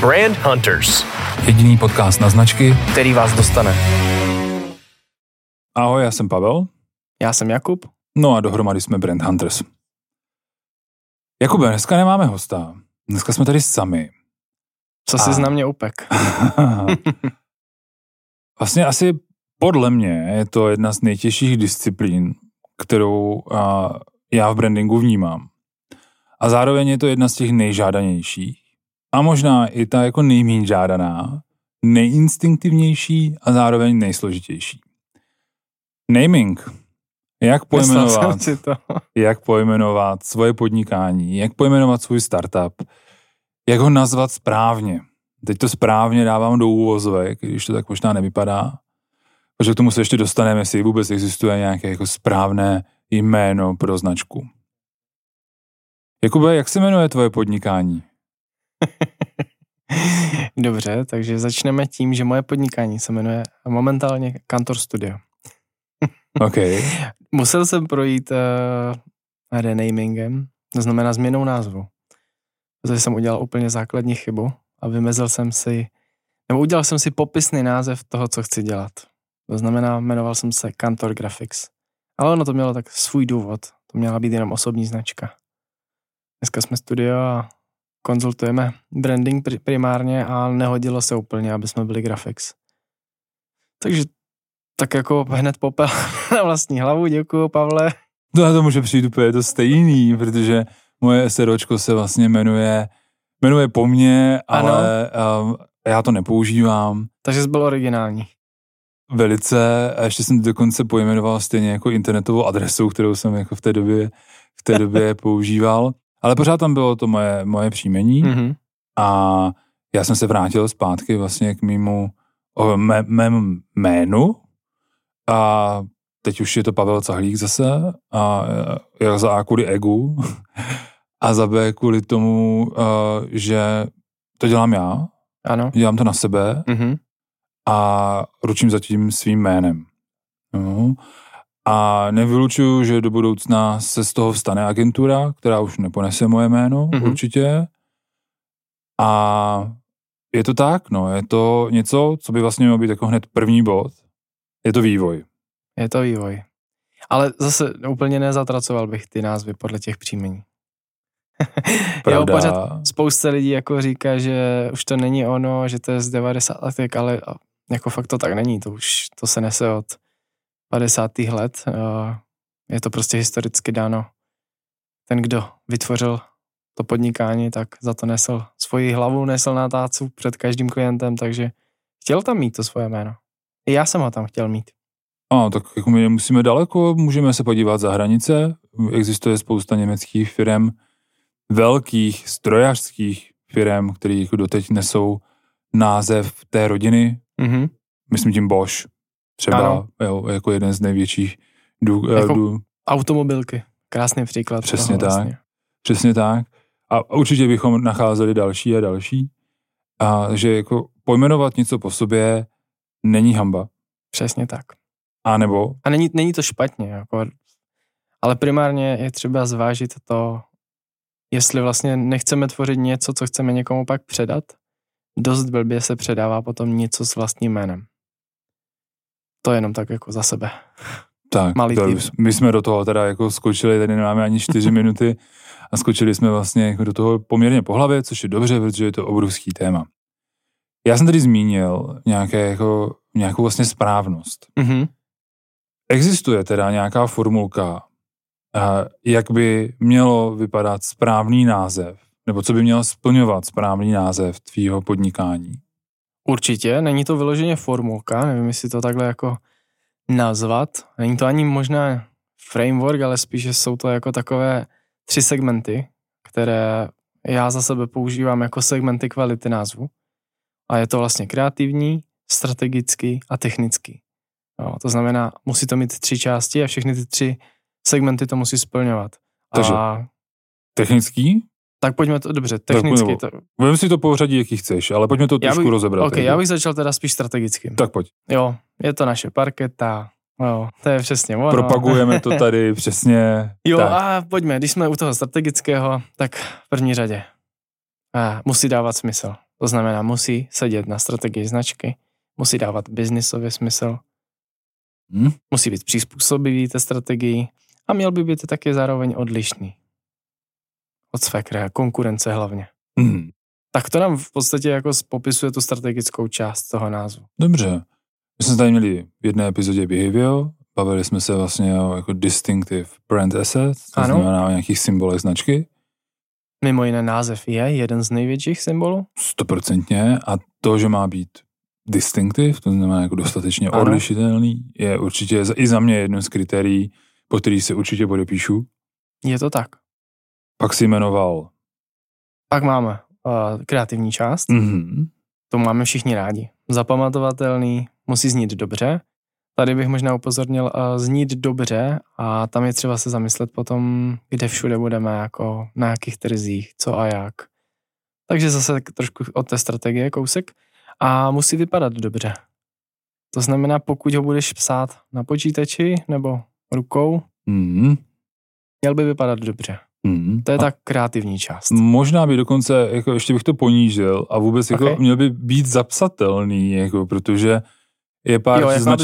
Brand Hunters. Jediný podcast na značky, který vás dostane. Ahoj, já jsem Pavel. Já jsem Jakub. No a dohromady jsme Brand Hunters. Jakube, dneska nemáme hosta. Dneska jsme tady sami. Co si na mě upek? Vlastně asi podle mě je to jedna z nejtěžších disciplín, kterou já v brandingu vnímám. A zároveň je to jedna z těch nejžádanějších. A možná i ta jako nejméně žádaná, nejinstinktivnější a zároveň nejsložitější. Naming. Jak pojmenovat svoje podnikání, jak pojmenovat svůj startup, jak ho nazvat správně. Teď to správně dávám do úvozovek, když to tak možná nevypadá. Protože k tomu se ještě dostaneme, jestli vůbec existuje nějaké jako správné jméno pro značku. Jakube, jak se jmenuje tvoje podnikání? Dobře, takže začneme tím, že moje podnikání se jmenuje momentálně Kantor Studio. Okay. Musel jsem projít renamingem, to znamená změnou názvu. Protože jsem udělal úplně základní chybu a udělal jsem si popisný název toho, co chci dělat. To znamená, jmenoval jsem se Kantor Graphics. Ale ono to mělo tak svůj důvod. To měla být jenom osobní značka. Dneska jsme studio a konzultujeme branding primárně a nehodilo se úplně, aby jsme byli graphics. Takže tak jako hned popel na vlastní hlavu, děkuju, Pavle. No na to může přijít úplně to stejný, protože moje SROčko se vlastně jmenuje po mně, ale já to nepoužívám. Takže jsi byl originální. Velice, a ještě jsem dokonce pojmenoval stejně jako internetovou adresu, kterou jsem jako v té době používal. Ale pořád tam bylo to moje příjmení a já jsem se vrátil zpátky vlastně k mému jménu a teď už je to Pavel Cahlík zase a já za A kvůli egu a za B kvůli tomu, že to dělám já, ano. Dělám to na sebe a ručím za tím svým jménem. No. A nevylučuju, že do budoucna se z toho stane agentura, která už neponese moje jméno, určitě. A je to tak, no, je to něco, co by vlastně mělo být jako hned první bod. Je to vývoj. Ale zase úplně nezatracoval bych ty názvy podle těch příjmení. Jo, pořád spousta lidí jako říká, že už to není ono, že to je z 90. ale jako fakt to tak není, to se nese od 50. let, je to prostě historicky dáno. Ten, kdo vytvořil to podnikání, tak za to nesl svoji hlavu na tácu před každým klientem, takže chtěl tam mít to svoje jméno. I já jsem ho tam chtěl mít. A tak jako my nemusíme daleko, můžeme se podívat za hranice, existuje spousta německých firem, velkých strojařských firem, které jako doteď nesou název té rodiny, myslím tím Bosch. Třeba jo, jako jeden z největších automobilky. Krásný příklad. Přesně tak. A určitě bychom nacházeli další a další. A že jako pojmenovat něco po sobě není hanba. Přesně tak. A nebo? A není to špatně. Jako, ale primárně je třeba zvážit to, jestli vlastně nechceme tvořit něco, co chceme někomu pak předat. Dost blbě se předává potom něco s vlastním jménem. To jenom tak jako za sebe. Tak, my jsme do toho teda jako skočili, tady nemáme ani 4 minuty a skočili jsme vlastně jako do toho poměrně po hlavě, což je dobře, protože je to obrovský téma. Já jsem tady zmínil nějakou vlastně správnost. Existuje teda nějaká formulka, jak by mělo vypadat správný název, nebo co by měl splňovat správný název tvýho podnikání? Určitě, není to vyloženě formulka, nevím, jestli to takhle jako nazvat. Není to ani možná framework, ale spíše jsou to jako takové 3 segmenty, které já za sebe používám jako segmenty kvality názvu. A je to vlastně kreativní, strategický a technický. No, to znamená, musí to mít 3 části a všechny ty 3 segmenty to musí splňovat. Takže technický? Tak pojďme to, dobře, technicky. Vem si to pořadí, jaký chceš, ale pojďme to trošku rozebrat. Okay, já bych začal teda spíš strategickým. Tak pojď. Jo, je to naše parketa, jo, to je přesně ono. Propagujeme to tady, přesně. Jo, tak. A pojďme, když jsme u toho strategického, tak v první řadě musí dávat smysl. To znamená, musí sedět na strategii značky, musí dávat biznisově smysl, musí být přizpůsobivý té strategii a měl by být taky zároveň odlišný. Od své konkurence hlavně. Tak to nám v podstatě jako popisuje tu strategickou část toho názvu. Dobře. My jsme tady měli v jedné epizodě Behavior, bavili jsme se vlastně o jako distinctive brand assets, to znamená o nějakých symbolech značky. Mimo jiné název je jeden z největších symbolů. 100% a to, že má být distinctive, to znamená jako dostatečně odlišitelný, je určitě i za mě jedno z kritérií, po který se určitě podepíšu. Je to tak. Pak si jmenoval. Pak máme kreativní část. Mm-hmm. To máme všichni rádi. Zapamatovatelný, musí znít dobře. Tady bych možná upozornil znít dobře a tam je třeba se zamyslet potom, kde všude budeme, jako na jakých trzích, co a jak. Takže zase trošku od té strategie kousek a musí vypadat dobře. To znamená, pokud ho budeš psát na počítači nebo rukou, měl by vypadat dobře. To je ta kreativní část. Možná by dokonce, jako ještě bych to ponížil a vůbec jako měl by být zapsatelný, jako, protože je pár značek,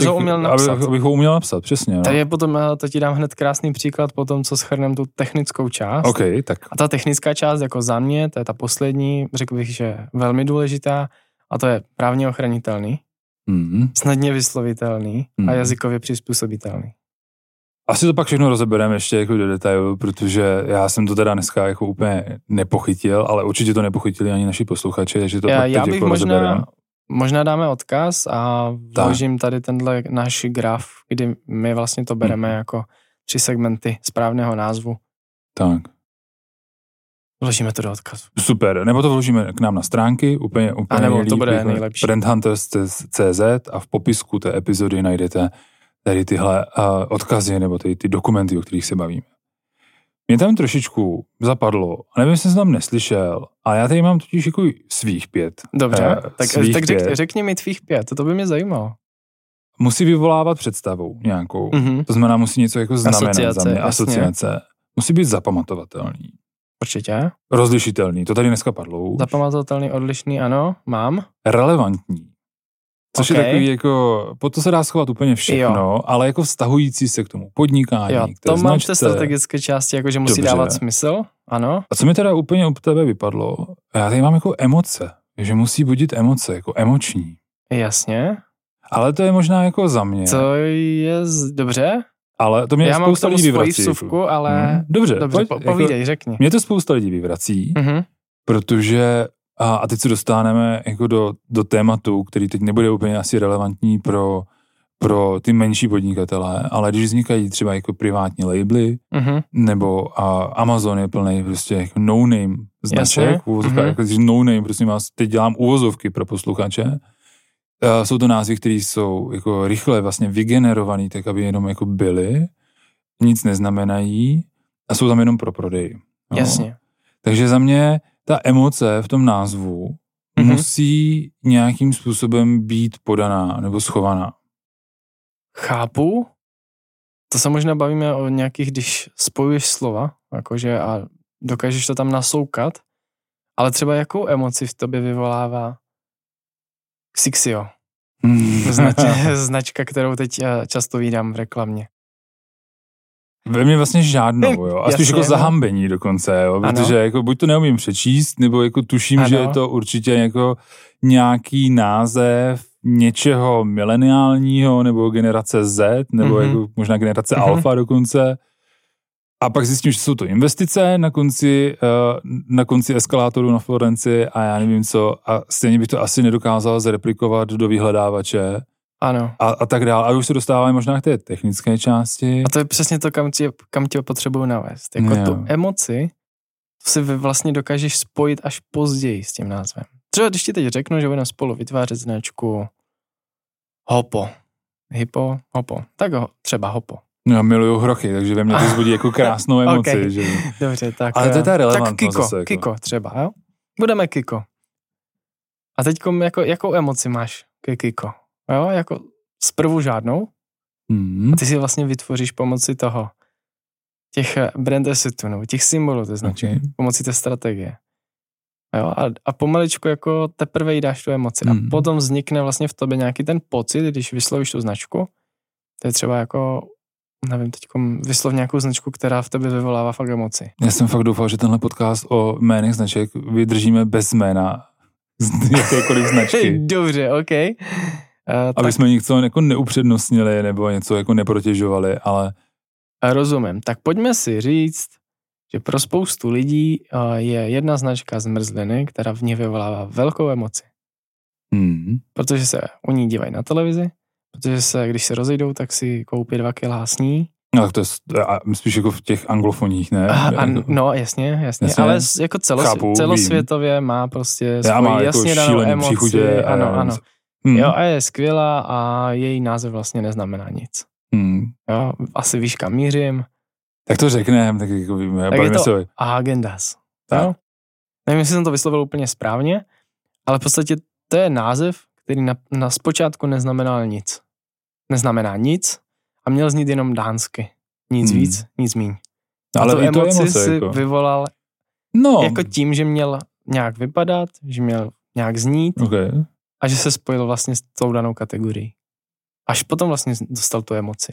abych ho uměl napsat, přesně. No. Tady potom, to ti dám hned krásný příklad po tom, co shrnem tu technickou část. Okay, tak. A ta technická část, jako za mě, to je ta poslední, řekl bych, že je velmi důležitá a to je právně ochranitelný, snadně vyslovitelný a jazykově přizpůsobitelný. Asi to pak všechno rozebereme ještě jako do detailu, protože já jsem to teda dneska jako úplně nepochytil, ale určitě to nepochytili ani naši posluchači, takže to pak teď jako rozebereme. Možná dáme odkaz a vložím tady tenhle náš graf, kdy my vlastně to bereme jako 3 segmenty správného názvu. Tak. Vložíme to do odkazu. Super, nebo to vložíme k nám na stránky, úplně a nebo to bude nejlepší. Brand Hunters.cz a v popisku té epizody najdete tady tyhle odkazy nebo tady ty dokumenty, o kterých se bavíme. Mě tam trošičku zapadlo, nevím, jestli jsem tam neslyšel, ale já tady mám totiž jako svých 5. Dobře, tak řekni mi tvých 5, to by mě zajímalo. Musí vyvolávat představou nějakou, to znamená musí něco jako znamenat za mě, asociace. Musí být zapamatovatelný. Určitě. Rozlišitelný, to tady dneska padlo už. Zapamatovatelný, odlišný, ano, mám. Relevantní. Což je takový jako, po to se dá schovat úplně všechno, ale jako vztahující se k tomu podnikání, k té značce. To mám v té strategické části, jakože musí dávat smysl, ano. A co mi teda úplně od tebe vypadlo, já tady mám jako emoce, že musí budit emoce, jako emoční. Jasně. Ale to je možná jako za mě. To je dobře. Ale to mě já spousta lidí vyvrací. Já mám k tomu svoji vsuvku, ale dobře, povídej, jako, řekni. Mě to spousta lidí vyvrací, protože a teď se dostaneme jako do tématu, který teď nebude úplně asi relevantní pro ty menší podnikatele, ale když vznikají třeba jako privátní labely, nebo Amazon je plný prostě jako no-name značek, uvozovka, jako no-name, prostě teď dělám uvozovky pro posluchače, jsou to názvy, které jsou jako rychle vlastně vygenerovaný, tak aby jenom jako byly, nic neznamenají a jsou tam jenom pro prodej. No? Jasně. Takže za mě ta emoce v tom názvu musí nějakým způsobem být podaná nebo schovaná. Chápu. To se možná bavíme o nějakých, když spojuješ slova, jakože a dokážeš to tam nasoukat, ale třeba jakou emoci v tobě vyvolává Xixio. Značka, kterou teď často vídám v reklamě. Ve mně vlastně žádnou, jo. A spíš jako zahambení dokonce, jo. Protože jako buď to neumím přečíst, nebo jako tuším, že je to určitě jako nějaký název něčeho mileniálního, nebo generace Z, nebo jako možná generace Alfa dokonce. A pak zjistím, že jsou to investice na konci eskalátoru na Florenci a já nevím co. A stejně bych to asi nedokázal zreplikovat do vyhledávače. Ano. A tak dál. A už se dostáváme možná k té technické části. A to je přesně to, kam tě potřebuju navést. Jako tu emoci si vlastně dokážeš spojit až později s tím názvem. Třeba když ti teď řeknu, že budeme spolu vytvářet značku Hopo. Tak třeba Hopo. No já miluju hrochy, takže ve mně to zbudí jako krásnou emoci. Okay. Že? Dobře, tak. Ale to je ta relevantnost. Tak Kiko třeba, jo? Budeme Kiko. A teď jakou emoci máš ke Kiko? Jo, jako zprvu žádnou. A ty si vlastně vytvoříš pomocí toho, těch brand assetů, těch symbolů, to značí, pomocí té strategie. Jo, a pomaličku jako teprve jí dáš tu emoci. A potom vznikne vlastně v tobě nějaký ten pocit, když vyslovíš tu značku. To je třeba jako, nevím, teď vyslov nějakou značku, která v tebe vyvolává fakt emoci. Já jsem fakt doufal, že tenhle podcast o jménech značek vydržíme bez jména z jakékoliv značky. Dobře, ok. Aby tak jsme něco jako neupřednostnili nebo něco jako neprotěžovali, ale... Rozumím. Tak pojďme si říct, že pro spoustu lidí je jedna značka zmrzliny, která v nich vyvolává velkou emoci. Protože se u ní dívají na televizi, protože se, když se rozejdou, tak si koupí 2 kila a sní. No tak to je spíš jako v těch anglofonních, ne? No jasně. Ale jako celosvětově má prostě svoji jasně danou emoci. Ano. Jo, a je skvělá a její název vlastně neznamená nic. Jo, asi víš, kam mířím. Tak to řekneme, tak jako víme. Tak je to Häagen-Dazs. No? Nevím, jestli jsem to vyslovil úplně správně, ale v podstatě to je název, který na zpočátku neznamenal nic. Neznamená nic a měl znít jenom dánsky. Nic víc, nic míň. Ale tu emoci si jako vyvolal jako tím, že měl nějak vypadat, že měl nějak znít a že se spojil vlastně s tou danou kategorií. Až potom vlastně dostal tu emoci.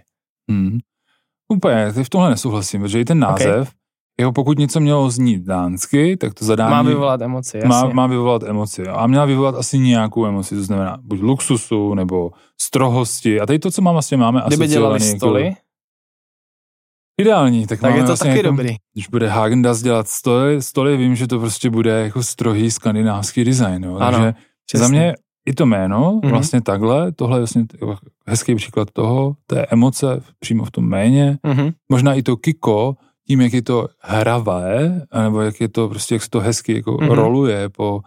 Úplně, teď v tomhle nesouhlasím, protože i ten název, jako pokud něco mělo znít dánsky, tak to zadání... Má vyvolat emoci, jasně. Má vyvolat emoci a měla vyvolat asi nějakou emoci, to znamená buď luxusu, nebo strohosti a tady to, co máme asociované... Kdyby dělali stoly? Jako... Ideální, tak je to vlastně taky jako, dobrý. Když bude Häagen-Dazs dělat stoly, vím, že to prostě bude jako strohý skandinávský design, jo. Ano, takže přesně. Za mě i to jméno, vlastně takhle, tohle je vlastně hezký příklad toho, té emoce přímo v tom jméně. Možná i to Kiko, tím, jak je to hravé, nebo jak je to prostě, jak se to hezky jako roluje po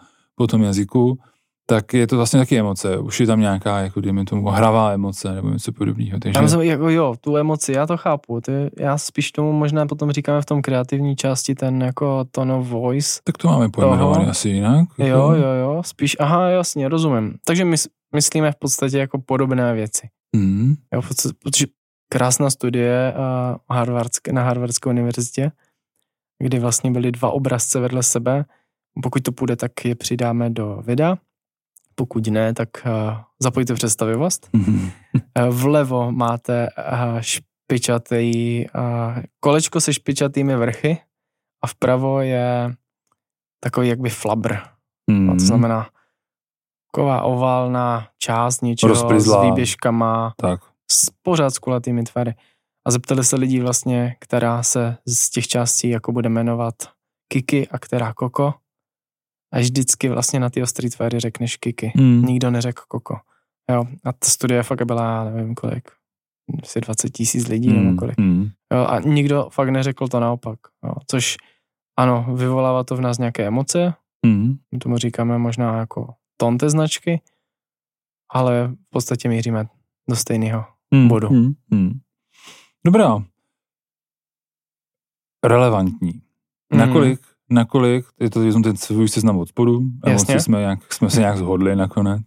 tom jazyku, tak je to vlastně taky emoce. Už je tam nějaká, jako dejme tomu, hravá emoce, nebo něco podobného. Takže... Já jsem, jako jo, tu emoci, já to chápu. Já spíš tomu možná potom říkáme v tom kreativní části ten jako tone of voice. Tak to máme pojmenované asi jinak. Jako... Jo, spíš, aha, jasně, rozumím. Takže my myslíme v podstatě jako podobné věci. Jo, protože krásná studie na Harvardské univerzitě, kdy vlastně byly 2 obrazce vedle sebe. Pokud to půjde, tak je přidáme do videa. Pokud ne, tak zapojte představivost. Vlevo máte špičatý kolečko se špičatými vrchy a vpravo je takový jakby flabr. To znamená taková oválná část něčeho rozprizlá, s výběžkama, s pořád s kulatými tvary. A zeptali se lidí vlastně, která se z těch částí jako bude jmenovat Kiki a která Koko. A vždycky vlastně na ty ostrý tváři řekneš Kiki. Nikdo neřekl Koko. Jo, a ta studie fakt byla, nevím kolik, asi 20 000 lidí nebo kolik. Jo, a nikdo fakt neřekl to naopak. Jo, což ano, vyvolává to v nás nějaké emoce. My tomu říkáme možná jako tón té značky, ale v podstatě míříme do stejného bodu. Dobrá. Relevantní. Nakolik, je to ten svůj seznam od spodu, emoci jsme se nějak shodli nakonec.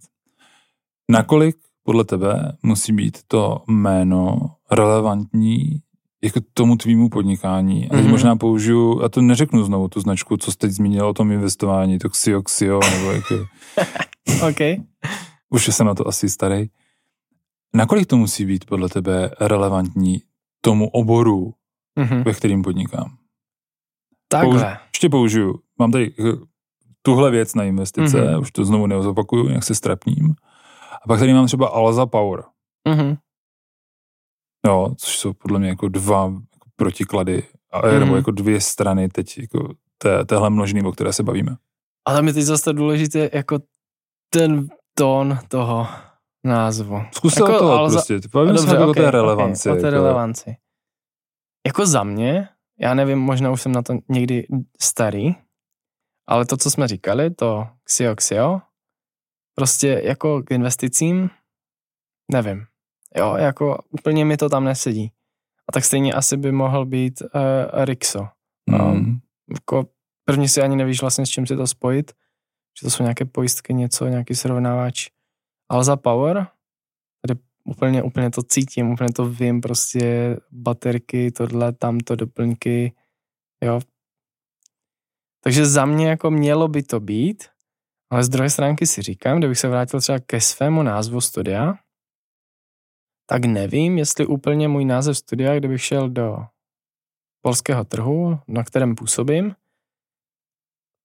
Nakolik podle tebe musí být to jméno relevantní jako tomu tvýmu podnikání? A teď možná použiju, a to neřeknu znovu tu značku, co jste teď zmínil o tom investování, to Xio, nebo jaký. OK. Už jsem na to asi starý. Nakolik to musí být podle tebe relevantní tomu oboru, ve kterým podnikám? Takhle. Ještě použiju. Mám tady tuhle věc na investice, už to znovu neozopakuju, jak se strapním. A pak tady mám třeba Alza Power. Jo, což jsou podle mě jako 2 protiklady, nebo jako 2 strany teď jako téhle množiny, o které se bavíme. A tam je teď zase důležité jako ten tón toho názvu. Zkus jako toho Alza... prostě. Bavíme se o té relevanci. O té relevanci. Jako za mě... Já nevím, možná už jsem na to někdy starý, ale to, co jsme říkali, to Xio, prostě jako k investicím, nevím. Jo, jako úplně mi to tam nesedí. A tak stejně asi by mohl být Rixo. Jako první si ani nevíš vlastně, s čím si to spojit, že to jsou nějaké pojistky, něco, nějaký srovnávač. Alza Power, tady úplně to cítím, úplně to vím, prostě baterky, tohle, tamto, doplňky, jo. Takže za mě jako mělo by to být, ale z druhé stránky si říkám, kdybych se vrátil třeba ke svému názvu studia, tak nevím, jestli úplně můj název studia, kdybych šel do polského trhu, na kterém působím,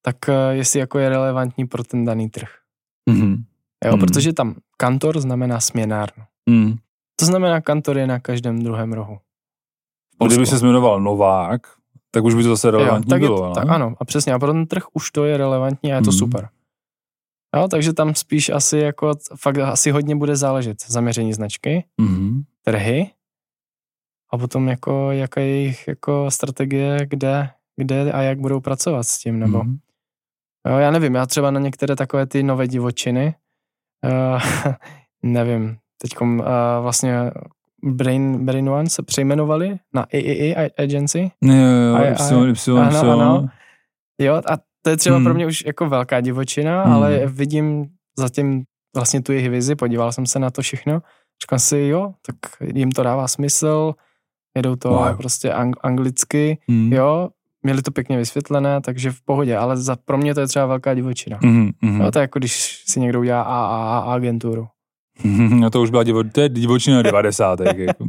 tak jestli jako je relevantní pro ten daný trh. Mm-hmm. Jo, protože tam kantor znamená směnárnu. Mm. To znamená, kantor je na každém druhém rohu. Kdyby se jmenoval Novák, tak už by to zase relevantní bylo. Tak ano, a přesně. A pro ten trh už to je relevantní a je to super. Jo, takže tam spíš asi jako fakt asi hodně bude záležet zaměření značky, trhy a potom jako jaká je jejich jako strategie, kde a jak budou pracovat s tím, nebo jo, já nevím, já třeba na některé takové ty nové divočiny nevím, teďkom vlastně Brain One se přejmenovali na AEE Agency. Ano. Jo, a to je třeba pro mě už jako velká divočina, ale vidím zatím vlastně tu jejich vizi, podíval jsem se na to všechno, říkám si, jo, tak jim to dává smysl, jedou to prostě anglicky, jo, měli to pěkně vysvětlené, takže v pohodě, ale pro mě to je třeba velká divočina. Jo, to je jako když si někdo udělá AAA agenturu. No to už byla divočina 90. Jako.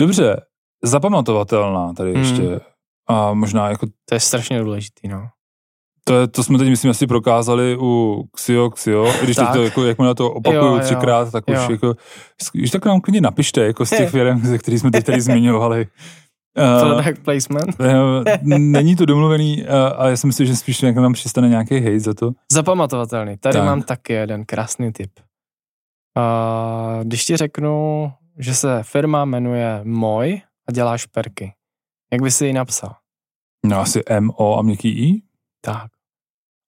Dobře, zapamatovatelná tady ještě. A možná jako... To je strašně důležitý, no. To jsme teď, myslím, asi prokázali u Xio, když teď to, jako, jak mě na to opakuju třikrát, tak už jako... Když tak nám klidně napište, jako z těch firm, ze kterých jsme teď tady zmiňovali. Product placement. Není to domluvený, ale já si myslím, že spíš nám přistane nějaký hejt za to. Zapamatovatelný. Tady mám taky jeden krásný tip. Když ti řeknu, že se firma jmenuje Moj a dělá šperky, jak bys ji napsal? No asi M-O a měkký I? Tak.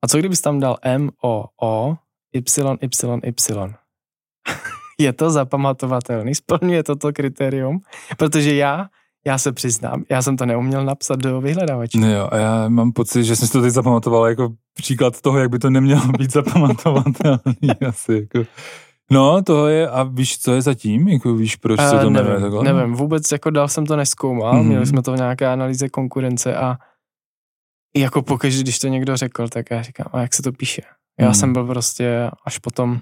A co kdybys tam dal M-O-O, Y-Y-Y? Je to zapamatovatelný, splňuje toto kritérium, protože já se přiznám, já jsem to neuměl napsat do vyhledavače. No jo, a já mám pocit, že jsem si to teď zapamatoval jako příklad toho, jak by to nemělo být zapamatovatelný asi jako... No, to je, a víš, co je zatím? Jako víš, proč se to nevím, takhle? Nevím, vůbec jako dál jsem to neskoumal, měli jsme to v nějaké analýze konkurence a jako pokaždé, když to někdo řekl, tak já říkám, a jak se to píše? Já jsem byl prostě až potom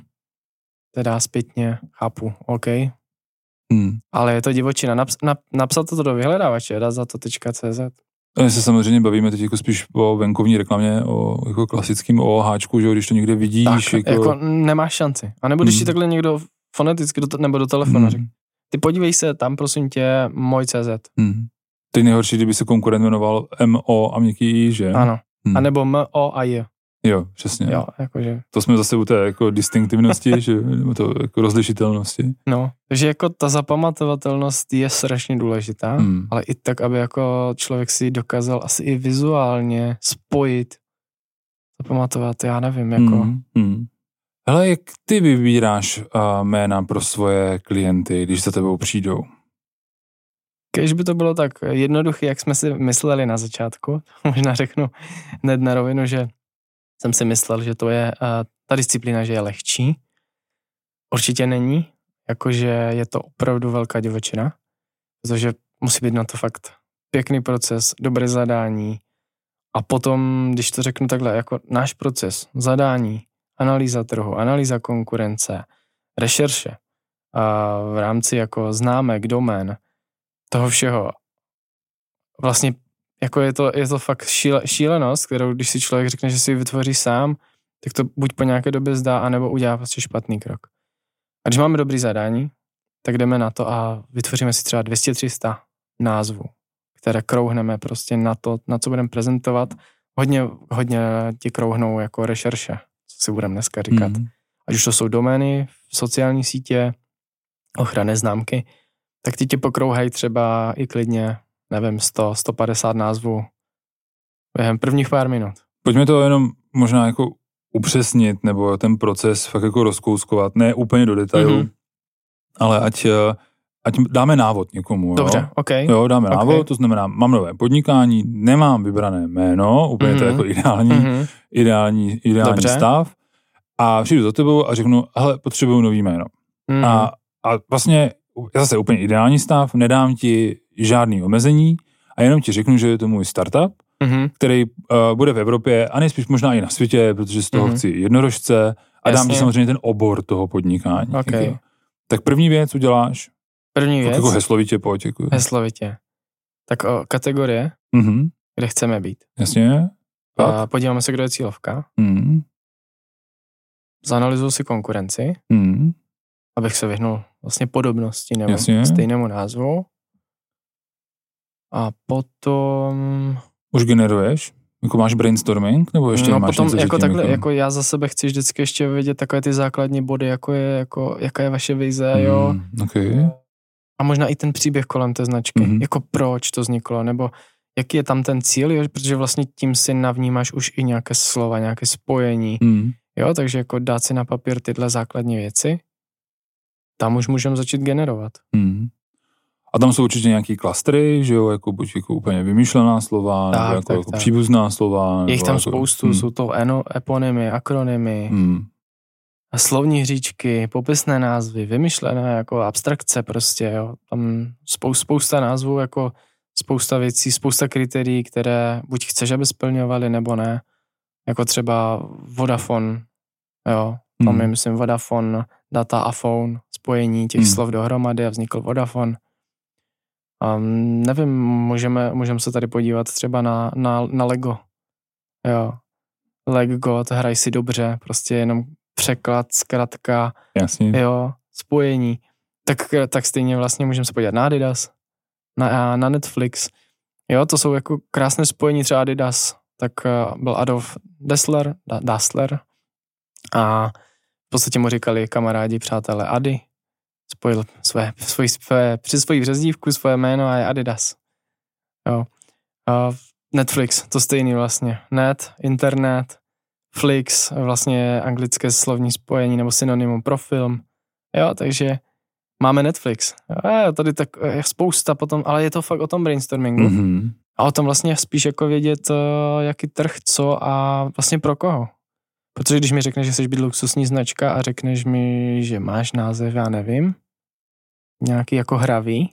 teda zpětně, chápu, OK. Ale je to divočina, napsat to do vyhledávače, dát za to .cz. My se samozřejmě bavíme teď jako spíš o venkovní reklamě, o jako klasickým OOHčku, že když to někde vidíš. Tak, jako nemáš šanci. A nebo když ti takhle někdo foneticky nebo do telefonu řekne. Ty podívej se tam, prosím tě, moj.cz. Teď nejhorší, kdyby se konkurent jmenoval MO a měkký I, že? Ano. A nebo MO a J. Jo, přesně. Jo, jakože. To jsme zase u té jako distinktivnosti, že? Nebo to jako rozlišitelnosti. No, takže jako ta zapamatovatelnost je strašně důležitá, ale i tak, aby jako člověk si dokázal asi i vizuálně spojit, zapamatovat, já nevím, jako. Hele, jak ty vybíráš jména pro svoje klienty, když za tebou přijdou? Když by to bylo tak jednoduché, jak jsme si mysleli na začátku, možná řeknu hned na rovinu, že jsem si myslel, že to je, ta disciplína, že je lehčí. Určitě není, jakože je to opravdu velká divočina, protože musí být na to fakt pěkný proces, dobré zadání a potom, když to řeknu takhle, jako náš proces, zadání, analýza trhu, analýza konkurence, rešerše a v rámci jako známek, domén, toho všeho vlastně jako je to fakt šílenost, kterou když si člověk řekne, že si ji vytvoří sám, tak to buď po nějaké době zdá, anebo udělá prostě špatný krok. A když máme dobrý zadání, tak jdeme na to a vytvoříme si třeba 200-300 názvů, které krouhneme prostě na to, na co budeme prezentovat. Hodně ti krouhnou jako rešerše, co si budeme dneska říkat. Ať už to jsou domény, sociální sítě, ochranné známky, tak ti pokrouhají třeba i klidně nevím, 100, 150 názvů během prvních pár minut. Pojďme to jenom možná jako upřesnit, nebo ten proces fakt jako rozkouskovat, ne úplně do detailu, ale ať dáme návod někomu. Dobře, jo? OK. Jo, dáme návod, to znamená, mám nové podnikání, nemám vybrané jméno, úplně to je jako ideální stav a přijdu za tebou a řeknu, hele, potřebuju nový jméno. A vlastně je zase úplně ideální stav, nedám ti žádný omezení a jenom ti řeknu, že je to můj startup který bude v Evropě a nejspíš možná i na světě, protože z toho chci jednorožce a dám ti samozřejmě ten obor toho podnikání. Okay. Tak první věc uděláš? První věc? Jako heslovitě pojď. Jako. Heslovitě. Tak o kategorie, kde chceme být. Jasně. Podíváme se, kdo je cílovka. Zanalyzuju si konkurenci, abych se vyhnul vlastně podobnosti nebo stejnému názvu. A potom... Už generuješ? Jako máš brainstorming? Nebo ještě máš potom něco, jako takhle, jako já za sebe chci vždycky ještě vidět takové ty základní body, jako jaká je vaše vize, jo. Okay. A možná i ten příběh kolem té značky. Jako proč to vzniklo, nebo jaký je tam ten cíl, jo? Protože vlastně tím si navnímáš už i nějaké slova, nějaké spojení. Jo, takže jako dát si na papír tyhle základní věci, tam už můžeme začít generovat. A tam jsou určitě nějaký klastry, že jo, jako buď jako úplně vymyšlená slova, tak, nebo jako, tak, jako tak. Příbuzná slova. Je jich tam jako, spoustu, jsou to eponymy, akronymy, a slovní hříčky, popisné názvy, vymyšlené jako abstrakce prostě, jo. Tam spousta názvů, jako spousta věcí, spousta kritérií, které buď chceš, aby splňovaly, nebo ne. Jako třeba Vodafone, jo, tam je, myslím, Vodafone, data a phone, spojení těch slov dohromady a vznikl Vodafone. Nevím, můžeme se tady podívat třeba na Lego. Jo. Lego, to hraj si dobře, prostě jenom překlad, zkratka, jo, spojení. Tak stejně vlastně můžeme se podívat na Adidas, na Netflix. Jo, to jsou jako krásné spojení, třeba Adidas, tak byl Adolf Dassler a v podstatě mu říkali kamarádi, přátelé Adi. Spojil svoji přezdívku, svoje jméno a je Adidas. Jo. A Netflix, to stejný vlastně. Net, internet, flix, vlastně anglické slovní spojení nebo synonymum pro film. Jo, takže máme Netflix. Jo, tady tak je spousta potom, ale je to fakt o tom brainstormingu. A o tom vlastně spíš jako vědět, jaký trh, co a vlastně pro koho. Protože když mi řekneš, že chceš být luxusní značka a řekneš mi, že máš název, já nevím, nějaký jako hravý.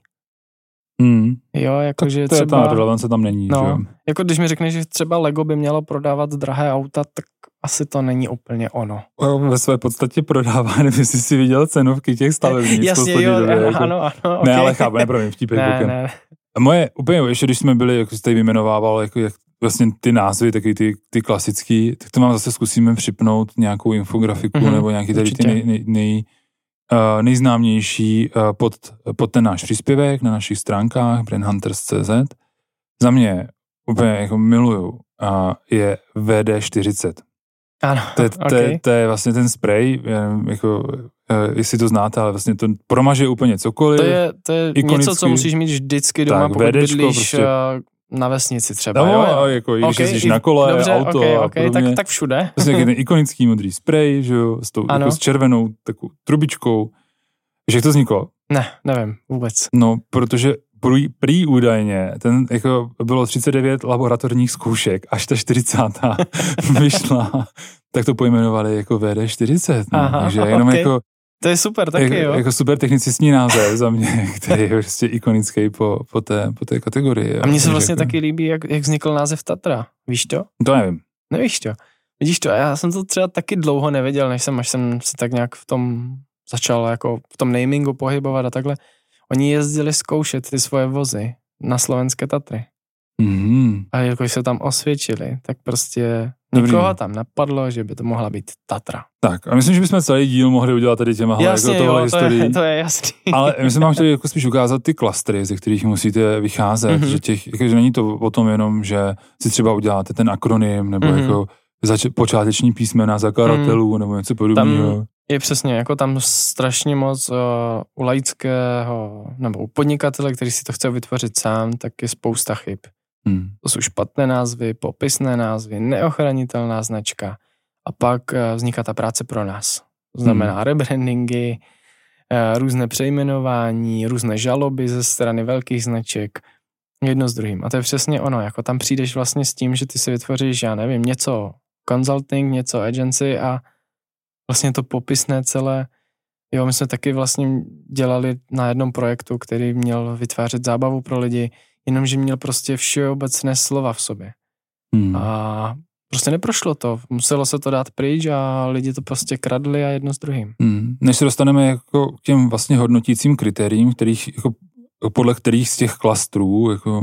Jo, jakože třeba... Ta relevance tam není, no, že jo? Jako když mi řekneš, že třeba Lego by mělo prodávat drahé auta, tak asi to není úplně ono. Ve své podstatě prodává, nevím, si viděl cenovky těch stavebních. Jasně, jo, době, ano. Okay. Ne, ale chápu, neprávím, vtípej. Ne. Moje, úplně, ještě když jsme byli, jako jste ji vyjmenovával, jako jak vlastně ty názvy, taky ty klasický, tak to mám zase zkusíme připnout nějakou infografiku nebo nějaký tady určitě. Ty nejznámější pod ten náš příspěvek na našich stránkách brandhunters.cz. Za mě úplně jako miluju je WD40. Ano, to je vlastně ten spray, jako, jestli to znáte, ale vlastně to promaže úplně cokoliv. To je něco, co musíš mít vždycky doma, tak, pokud bydlíš prostě. Na vesnici třeba. No, jako když jezdíš na kole, dobře, auto a podobně. Tak všude. To je ten ikonický modrý spray, že jo, jako s červenou takovou trubičkou. Že jak to vzniklo? Ne, nevím vůbec. No, protože prý údajně, ten jako bylo 39 laboratorních zkoušek, až ta 40. vyšla, tak to pojmenovali jako WD40. No. Aha, takže jenom jako... To je super taky, jo? Jako super technicistní název za mě, který je prostě ikonický po té kategorii. Jo? A mně se vlastně taky líbí, jak vznikl název Tatra. Víš to? To nevím. Nevíš to? Vidíš to? A já jsem to třeba taky dlouho nevěděl, až jsem se tak nějak v tom začal jako v tom namingu pohybovat a takhle. Oni jezdili zkoušet ty svoje vozy na slovenské Tatry. A jakož se tam osvědčili, tak prostě nikoho tam napadlo, že by to mohla být Tatra. Tak a myslím, že bychom celý díl mohli udělat tady těma jasně, jako tohle historii. To je jasný. Ale my jsme vám chtěli jako spíš ukázat ty klastry, ze kterých musíte vycházet, že že není to o tom jenom, že si třeba uděláte ten akronym, nebo jako počáteční písmena zakladatelů, nebo něco podobného. Je přesně, jako tam strašně moc u laického, nebo u podnikatele, který si to chce vytvořit sám, tak je spousta chyb. To jsou špatné názvy, popisné názvy, neochranitelná značka a pak vzniká ta práce pro nás. To znamená rebrandingy, různé přejmenování, různé žaloby ze strany velkých značek, jedno s druhým. A to je přesně ono, jako tam přijdeš vlastně s tím, že ty si vytvoříš, já nevím, něco consulting, něco agency a vlastně to popisné celé, jo, my jsme taky vlastně dělali na jednom projektu, který měl vytvářet zábavu pro lidi, jenomže měl prostě všeobecné slova v sobě. A prostě neprošlo to. Muselo se to dát pryč a lidi to prostě kradli a jedno s druhým. Než se dostaneme jako k těm vlastně hodnotícím kritériím, kterých jako podle kterých z těch klastrů jako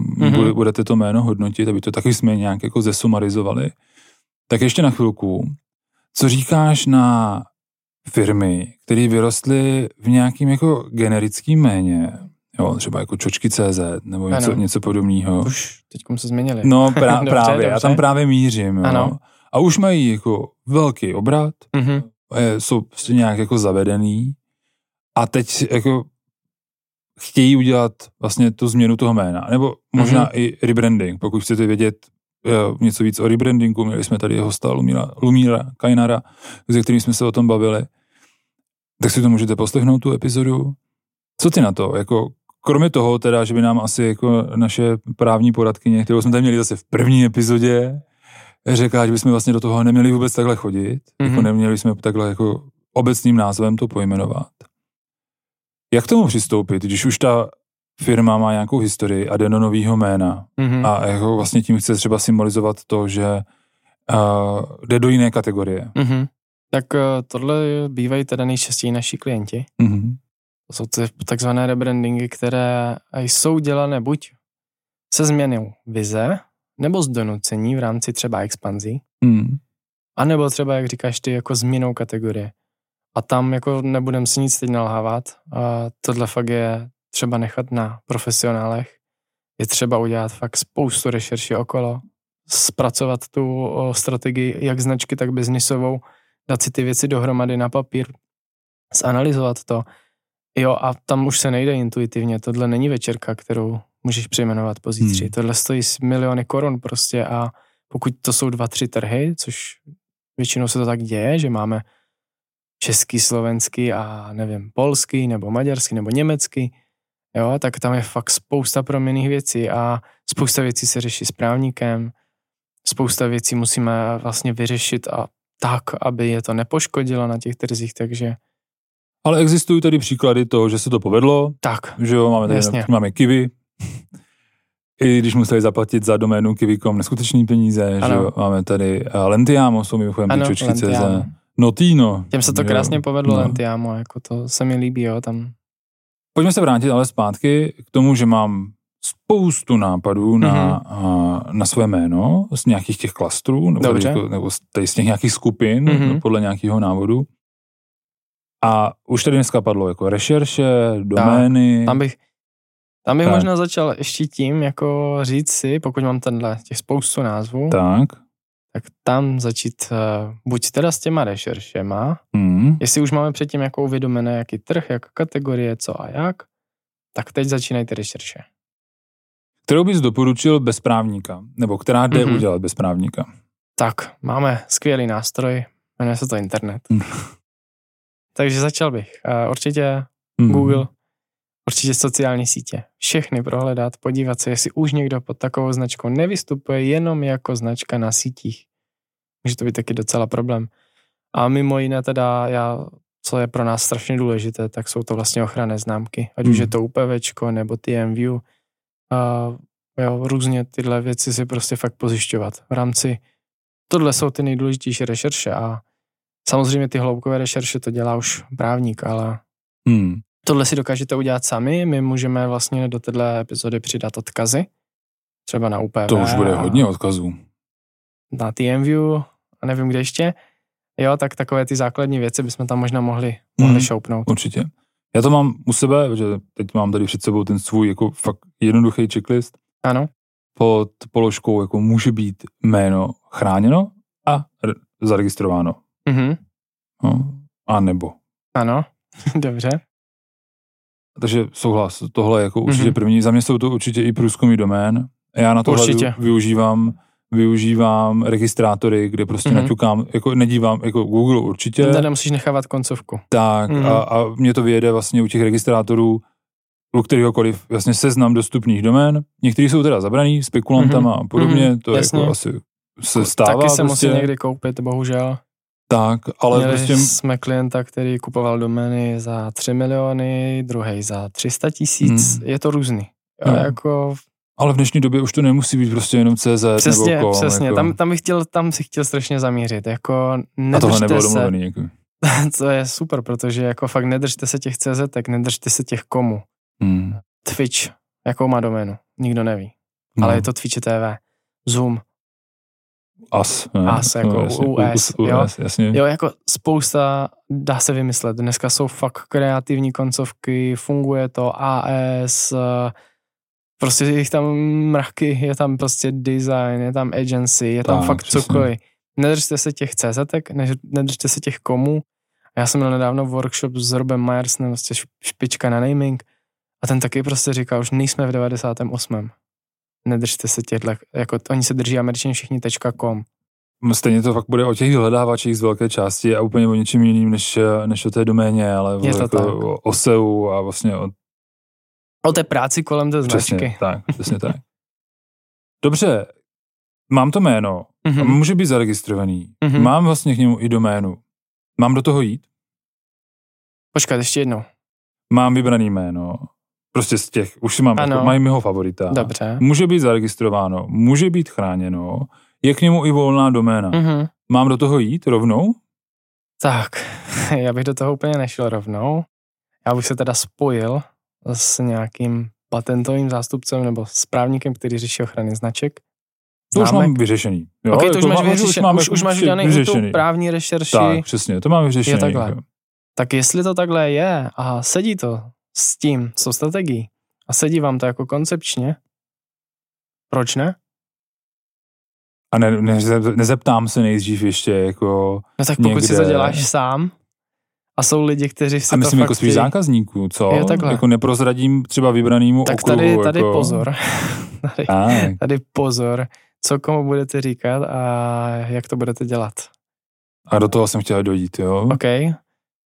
budete to jméno hodnotit, aby to taky jsme nějak jako zesumarizovali. Tak ještě na chvilku. Co říkáš na firmy, které vyrostly v nějakým jako generickým jméně, jo, třeba jako Čočky.cz nebo něco podobného. Už teďkom se změnili. No právě, já tam právě mířím. Jo. Ano. A už mají jako velký obrat, jsou prostě nějak jako zavedený a teď jako chtějí udělat vlastně tu změnu toho jména, nebo možná i rebranding, pokud chcete vědět něco víc o rebrandingu, měli jsme tady hosta Lumíra Kajnara, se kterým jsme se o tom bavili, tak si to můžete poslechnout, tu epizodu. Co ty na to? Jako, kromě toho teda, že by nám asi jako naše právní poradkyně, kterou jsme tady měli zase v první epizodě, řekla, že bychom vlastně do toho neměli vůbec takhle chodit, jako neměli jsme takhle jako obecným názvem to pojmenovat. Jak k tomu přistoupit, když už ta firma má nějakou historii a jde do novýho jména a jako vlastně tím chce třeba symbolizovat to, že jde do jiné kategorie? Tak tohle bývají teda nejčastěji naši klienti. To jsou ty takzvané rebrandingy, které jsou dělané buď se změnou vize, nebo z donucení v rámci třeba expanzí, a nebo třeba, jak říkáš ty, jako změnou kategorie. A tam jako nebudem si nic teď nalhávat. A tohle fakt je třeba nechat na profesionálech. Je třeba udělat fakt spoustu rešerši okolo, zpracovat tu strategii jak značky, tak biznisovou, dát si ty věci dohromady na papír, zanalyzovat to. Jo, a tam už se nejde intuitivně. Tohle není večerka, kterou můžeš přejmenovat pozítří. Tohle stojí miliony korun prostě a pokud to jsou 2-3 trhy, což většinou se to tak děje, že máme český, slovenský a nevím, polský, nebo maďarský, nebo německý, jo, tak tam je fakt spousta proměnných věcí a spousta věcí se řeší s právníkem, spousta věcí musíme vlastně vyřešit a tak, aby je to nepoškodilo na těch trzích, takže... Ale existují tady příklady toho, že se to povedlo, tak, že jo, máme tady, máme Kiwi, i když museli zaplatit za doménu Kiwi.com neskutečný peníze, že jo, máme tady Lentiamo, jsou mimochodem ty Čočky.cz, Notino. Těm se to krásně povedlo, Lentiamo, jako to se mi líbí, jo, tam. Pojďme se vrátit ale zpátky k tomu, že mám spoustu nápadů na své jméno z nějakých těch klastrů, nebo tady z těch nějakých skupin, podle nějakého návodu. A už tady dneska padlo jako rešerše, domény. Tam bych možná začal ještě tím, jako říct si, pokud mám tenhle těch spoustu názvů, tak tam začít buď teda s těma rešeršema, jestli už máme předtím jako uvědomené, jaký trh, jaká kategorie, co a jak, tak teď začínají ty rešerše. Kterou bys doporučil bez právníka, nebo která jde udělat bez právníka? Tak, máme skvělý nástroj, jmenuje se to internet. Takže začal bych. Určitě Google, určitě sociální sítě. Všechny prohledat, podívat se, jestli už někdo pod takovou značkou nevystupuje jenom jako značka na sítích. Může to být taky docela problém. A mimo jiné teda, co je pro nás strašně důležité, tak jsou to vlastně ochranné známky. Ať už je to UPVčko nebo TMVU. Různě tyhle věci si prostě fakt pozjišťovat. V rámci, tohle jsou ty nejdůležitější rešerše a samozřejmě ty hloubkové rešerše to dělá už právník, ale tohle si dokážete udělat sami. My můžeme vlastně do téhle epizody přidat odkazy, třeba na UPV. To už bude hodně odkazů. Na TMView a nevím kde ještě. Jo, tak takové ty základní věci bychom tam možná mohli šoupnout. Určitě. Já to mám u sebe, protože teď mám tady před sebou ten svůj jako fakt jednoduchý checklist. Ano. Pod položkou jako může být jméno chráněno a zaregistrováno. No, a nebo. Ano, dobře. Takže souhlas, tohle je jako určitě první. Za mě jsou to určitě i průzkumy domén. Já na tohle využívám registrátory, kde prostě naťukám, jako nedívám, jako Google určitě. Tady musíš nechávat koncovku. Tak a mě to vyjede vlastně u těch registrátorů, u kterýhokoliv vlastně seznam dostupných domén. Některý jsou teda zabraný, spekulantama a podobně, to jasně. Jako asi se stává. Taky se musí někdy koupit, bohužel. Tak, ale měli prostě... jsme klienta, který kupoval domény za 3 miliony, druhý za 300 tisíc, je to různý. No. Jako... Ale v dnešní době už to nemusí být prostě jenom CZ. Přesně, nebo přesně. Jako... Tam bych chtěl strašně zamířit. Jako a tohle nebylo domluvený. Jako. To je super, protože jako fakt nedržte se těch CZ, tak nedržte se těch komu. Hmm. Twitch, jakou má doménu? Nikdo neví. No. Ale je to Twitch TV. Zoom. As, jako no, jasně. US, jasně. Jo, jako spousta dá se vymyslet. Dneska jsou fakt kreativní koncovky, funguje to, AS, prostě jich tam mraky, je tam prostě design, je tam agency, je tam fakt přesně. Cokoliv. Nedržte se těch CZek, nedržte se těch komů. Já jsem měl nedávno workshop s Robem Myersem, prostě špička na naming, a ten taky prostě říká, už nejsme v 98. Nedržte se těchto, jako oni se drží američané všichni .com. Stejně to fakt bude o těch vyhledávačích z velké části a úplně o něčem jiným, než o té doméně, ale jako o SEU a vlastně o té práci kolem té značky. Přesně tak, přesně tak. Dobře, mám to jméno, mm-hmm. může být zaregistrovaný, mm-hmm. mám vlastně k němu i doménu. Mám do toho jít? Počkat, ještě jednou. Mám vybraný jméno. Prostě z těch, už mám, jako, mají mého favorita. Dobře. Může být zaregistrováno, může být chráněno, je k němu i volná doména. Mm-hmm. Mám do toho jít rovnou? Tak, já bych do toho úplně nešel rovnou. Já bych se teda spojil s nějakým patentovým zástupcem nebo s právníkem, který řeší ochrany značek. To už mám vyřešený. Jo? Okay, to už máš vyřešený. Už máš daný tu právní rešerši. Tak, přesně, to mám vyřešený. Je takhle. Tak jestli to takhle je a sedí to s tím, co strategií a sedí vám to jako koncepčně, proč ne? A nezeptám se nejdřív ještě jako no tak pokud někde... si to děláš sám a jsou lidi, kteří si to fakt... A myslím jako svých zákazníků, co? Jako neprozradím třeba vybranému tak okruhu. Tak tady jako... pozor. tady pozor, co komu budete říkat a jak to budete dělat. A do toho jsem chtěl dojít, jo? Okay.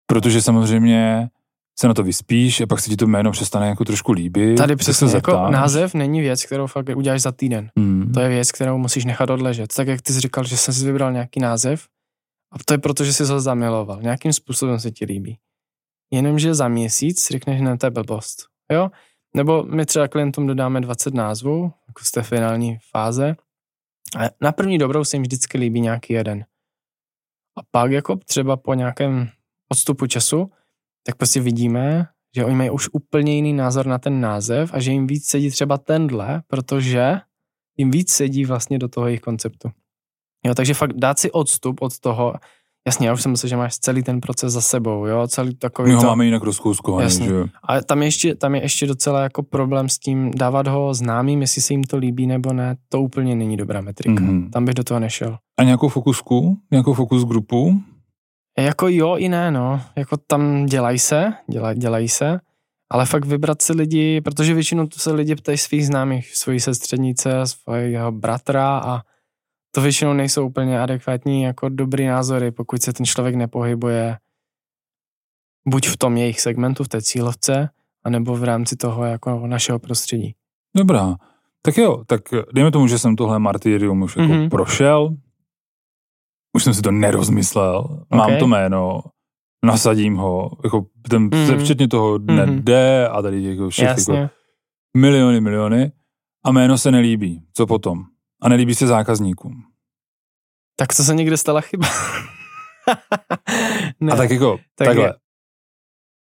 Protože samozřejmě se na to vyspíš a pak se ti to jméno přestane jako trošku líbit. Tady přesně jako název není věc, kterou fakt uděláš za týden. To je věc, kterou musíš nechat odležet. Tak jak ty jsi říkal, že jsem si vybral nějaký název a to je proto, že jsi ho zamiloval. Nějakým způsobem se ti líbí. Jenomže za měsíc řekneš, ne, to je blbost. Jo? Nebo my třeba klientům dodáme 20 názvů, jako z té finální fáze. A na první dobrou se jim vždycky líbí nějaký jeden. A pak jako třeba po nějakém odstupu času tak prostě vidíme, že oni mají už úplně jiný názor na ten název a že jim víc sedí třeba tenhle, protože jim víc sedí vlastně do toho jejich konceptu. Jo, takže fakt dát si odstup od toho, jasně, já už jsem myslel, že máš celý ten proces za sebou, jo, celý takový... My ho máme jinak rozkouskovaný, že jo. Ale tam je ještě docela jako problém s tím dávat ho známým, jestli se jim to líbí nebo ne, to úplně není dobrá metrika. Mm-hmm. Tam bych do toho nešel. A nějakou fokusku? Nějakou fokus grupu? Jako jo i ne, no. Jako tam dělají se, ale fakt vybrat si lidi, protože většinou to se lidi ptají svých známých, svojí sestřenice, svého bratra a to většinou nejsou úplně adekvátní jako dobrý názory, pokud se ten člověk nepohybuje buď v tom jejich segmentu, v té cílovce, anebo v rámci toho jako našeho prostředí. Dobrá, tak jo, tak dejme tomu, že jsem tohle martyrium už jako prošel, už jsem si to nerozmyslel, mám to jméno, nasadím ho, jako ten včetně toho dne D a tady jako všechny jako miliony a jméno se nelíbí. Co potom? A nelíbí se zákazníkům. Tak to se někde stala chyba. A tak jako tak takhle. Je.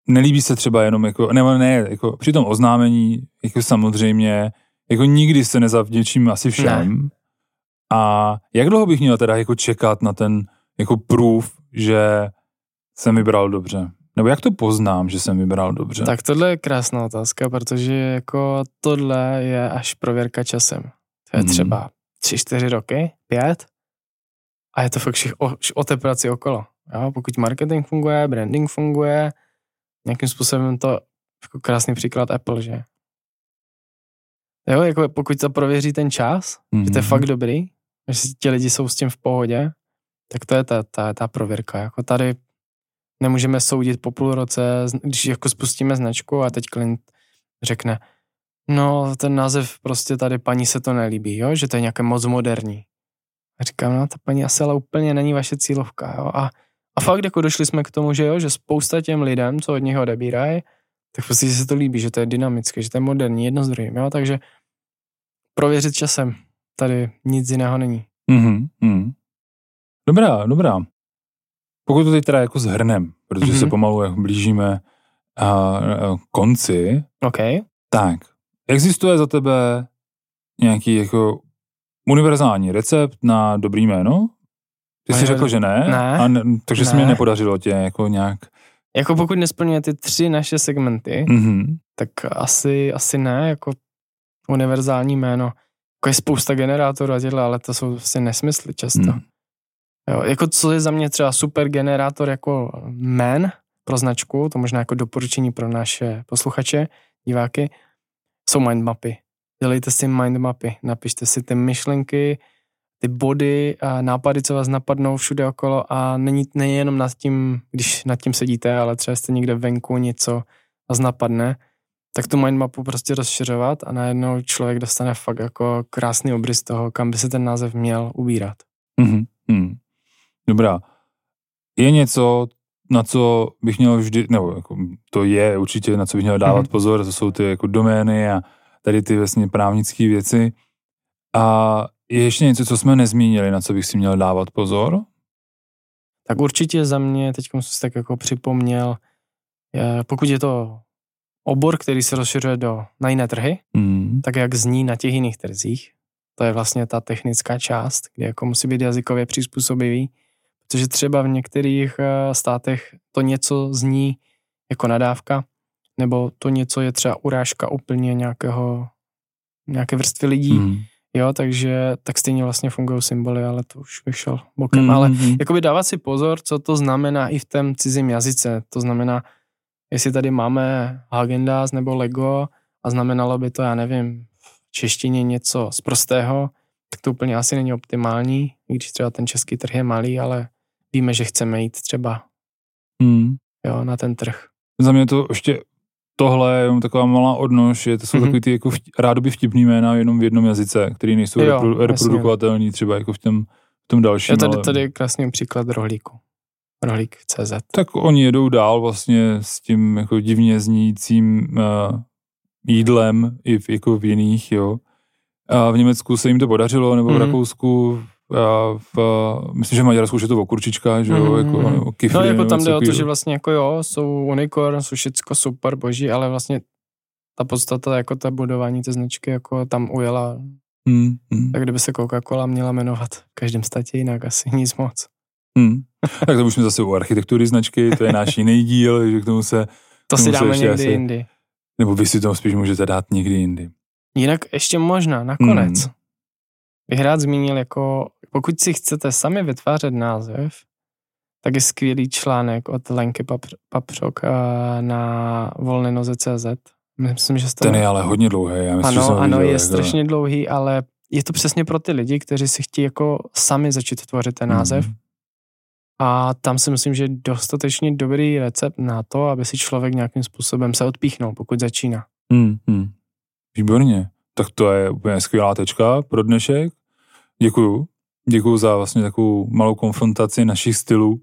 Nelíbí se třeba jenom jako, nebo ne, jako při tom oznámení, jako samozřejmě, jako nikdy se nezavděčím asi všem. Ne. A jak dlouho bych měl teda jako čekat na ten jako proof, že jsem vybral dobře? Nebo jak to poznám, že jsem vybral dobře? Tak tohle je krásná otázka, protože jako tohle je až prověrka časem. To je třeba 3-4 roky, 5 a je to fakt o té práci okolo. Jo? Pokud marketing funguje, branding funguje, nějakým způsobem to jako krásný příklad Apple, že? Jo, jako pokud to prověří ten čas, že to je fakt dobrý, že ti lidi jsou s tím v pohodě, tak to je ta prověrka. Jako tady nemůžeme soudit po půl roce, když jako spustíme značku a teď klient řekne, no ten název prostě tady paní se to nelíbí, jo? Že to je nějaké moc moderní. A říkám, no ta paní asi ale úplně není vaše cílovka. Jo? A fakt jako došli jsme k tomu, že jo, že spousta těm lidem, co od něho odebírají, tak prostě se to líbí, že to je dynamické, že to je moderní, jedno s druhým. Jo? Takže prověřit časem. Tady nic jiného není. Dobrá. Pokud to teď teda jako shrnem, protože se pomalu blížíme konci. Okay. Tak, existuje za tebe nějaký jako univerzální recept na dobrý jméno? Ty jsi řekl, že ne. Takže se mi nepodařilo tě jako nějak... Jako pokud nesplňuje ty 3 naše segmenty, tak asi ne, jako univerzální jméno. Jako je spousta generátorů a těhle, ale to jsou asi nesmysly často. Jo, jako co je za mě třeba super generátor jako jmén pro značku, to možná jako doporučení pro naše posluchače, diváky, jsou mindmapy. Dělejte si mindmapy, napište si ty myšlenky, ty body a nápady, co vás napadnou všude okolo a není jenom nad tím, když nad tím sedíte, ale třeba jste někde venku, něco vás napadne, tak tu mindmapu prostě rozšiřovat a najednou člověk dostane fakt jako krásný obrys toho, kam by se ten název měl ubírat. Dobrá. Je něco, na co bych měl vždy, nebo jako to je určitě, na co bych měl dávat pozor, to jsou ty jako domény a tady ty vlastně právnické věci. A je ještě něco, co jsme nezmínili, na co bych si měl dávat pozor? Tak určitě za mě, teď jsem si tak jako připomněl, pokud je to obor, který se rozšiřuje na jiné trhy, tak jak zní na těch jiných trzích. To je vlastně ta technická část, kde jako musí být jazykově přizpůsobivý, protože třeba v některých státech to něco zní jako nadávka, nebo to něco je třeba urážka úplně nějaké vrstvy lidí. Jo, takže tak stejně vlastně fungují symboly, ale to už vyšel bokem. Ale jakoby dávat si pozor, co to znamená i v tom cizím jazyce. To znamená, jestli tady máme Häagen-Dazs nebo Lego a znamenalo by to, já nevím, v češtině něco z prostého, tak to úplně asi není optimální, i když třeba ten český trh je malý, ale víme, že chceme jít třeba jo, na ten trh. Za mě to ještě tohle je taková malá odnož, to jsou takový ty jako rádoby vtipný jména jenom v jednom jazyce, který nejsou reprodukovatelný třeba jako v tom dalším. Je tady je krásný příklad Rohlíku. Rohlík.cz. Tak oni jedou dál vlastně s tím jako divně znícím jídlem i jako v jiných, jo. A v Německu se jim to podařilo, nebo v Rakousku, myslím, že v Maďarsku už je to okurčička, že jo, jako kifry. No, jako tam jde o to, že vlastně jako jo, jsou unicorn, jsou všecko super, boží, ale vlastně ta podstata, jako ta budování té značky, jako tam ujela. Tak kdyby se Coca-Cola měla jmenovat v každém státě jinak, asi nic moc. Tak to už jsme zase u architektury značky, to je náš jiný díl, že k tomu se... To si dáme někdy jindy. Nebo vy si to spíš můžete dát někdy jindy. Jinak ještě možná, nakonec, bych rád zmínil, jako pokud si chcete sami vytvářet název, tak je skvělý článek od Lenky Papřok na volnenoze.cz. Myslím, že ten je ale hodně dlouhý. Já myslím, je strašně dlouhý, ale je to přesně pro ty lidi, kteří si chtějí jako sami začít tvořit ten název. A tam si myslím, že je dostatečně dobrý recept na to, aby si člověk nějakým způsobem se odpíchnul, pokud začíná. Výborně. Tak to je úplně skvělá tečka pro dnešek. Děkuju za vlastně takovou malou konfrontaci našich stylů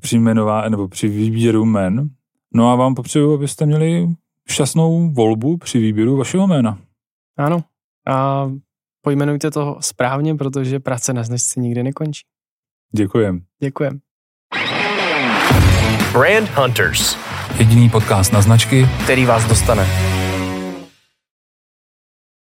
při jmenování nebo při výběru jmen. No a vám popřeju, abyste měli šťastnou volbu při výběru vašeho jména. Ano. A pojmenujte to správně, protože práce na značce nikdy nekončí. Děkujem. Brand Hunters. Jediný podcast na značky, který vás dostane.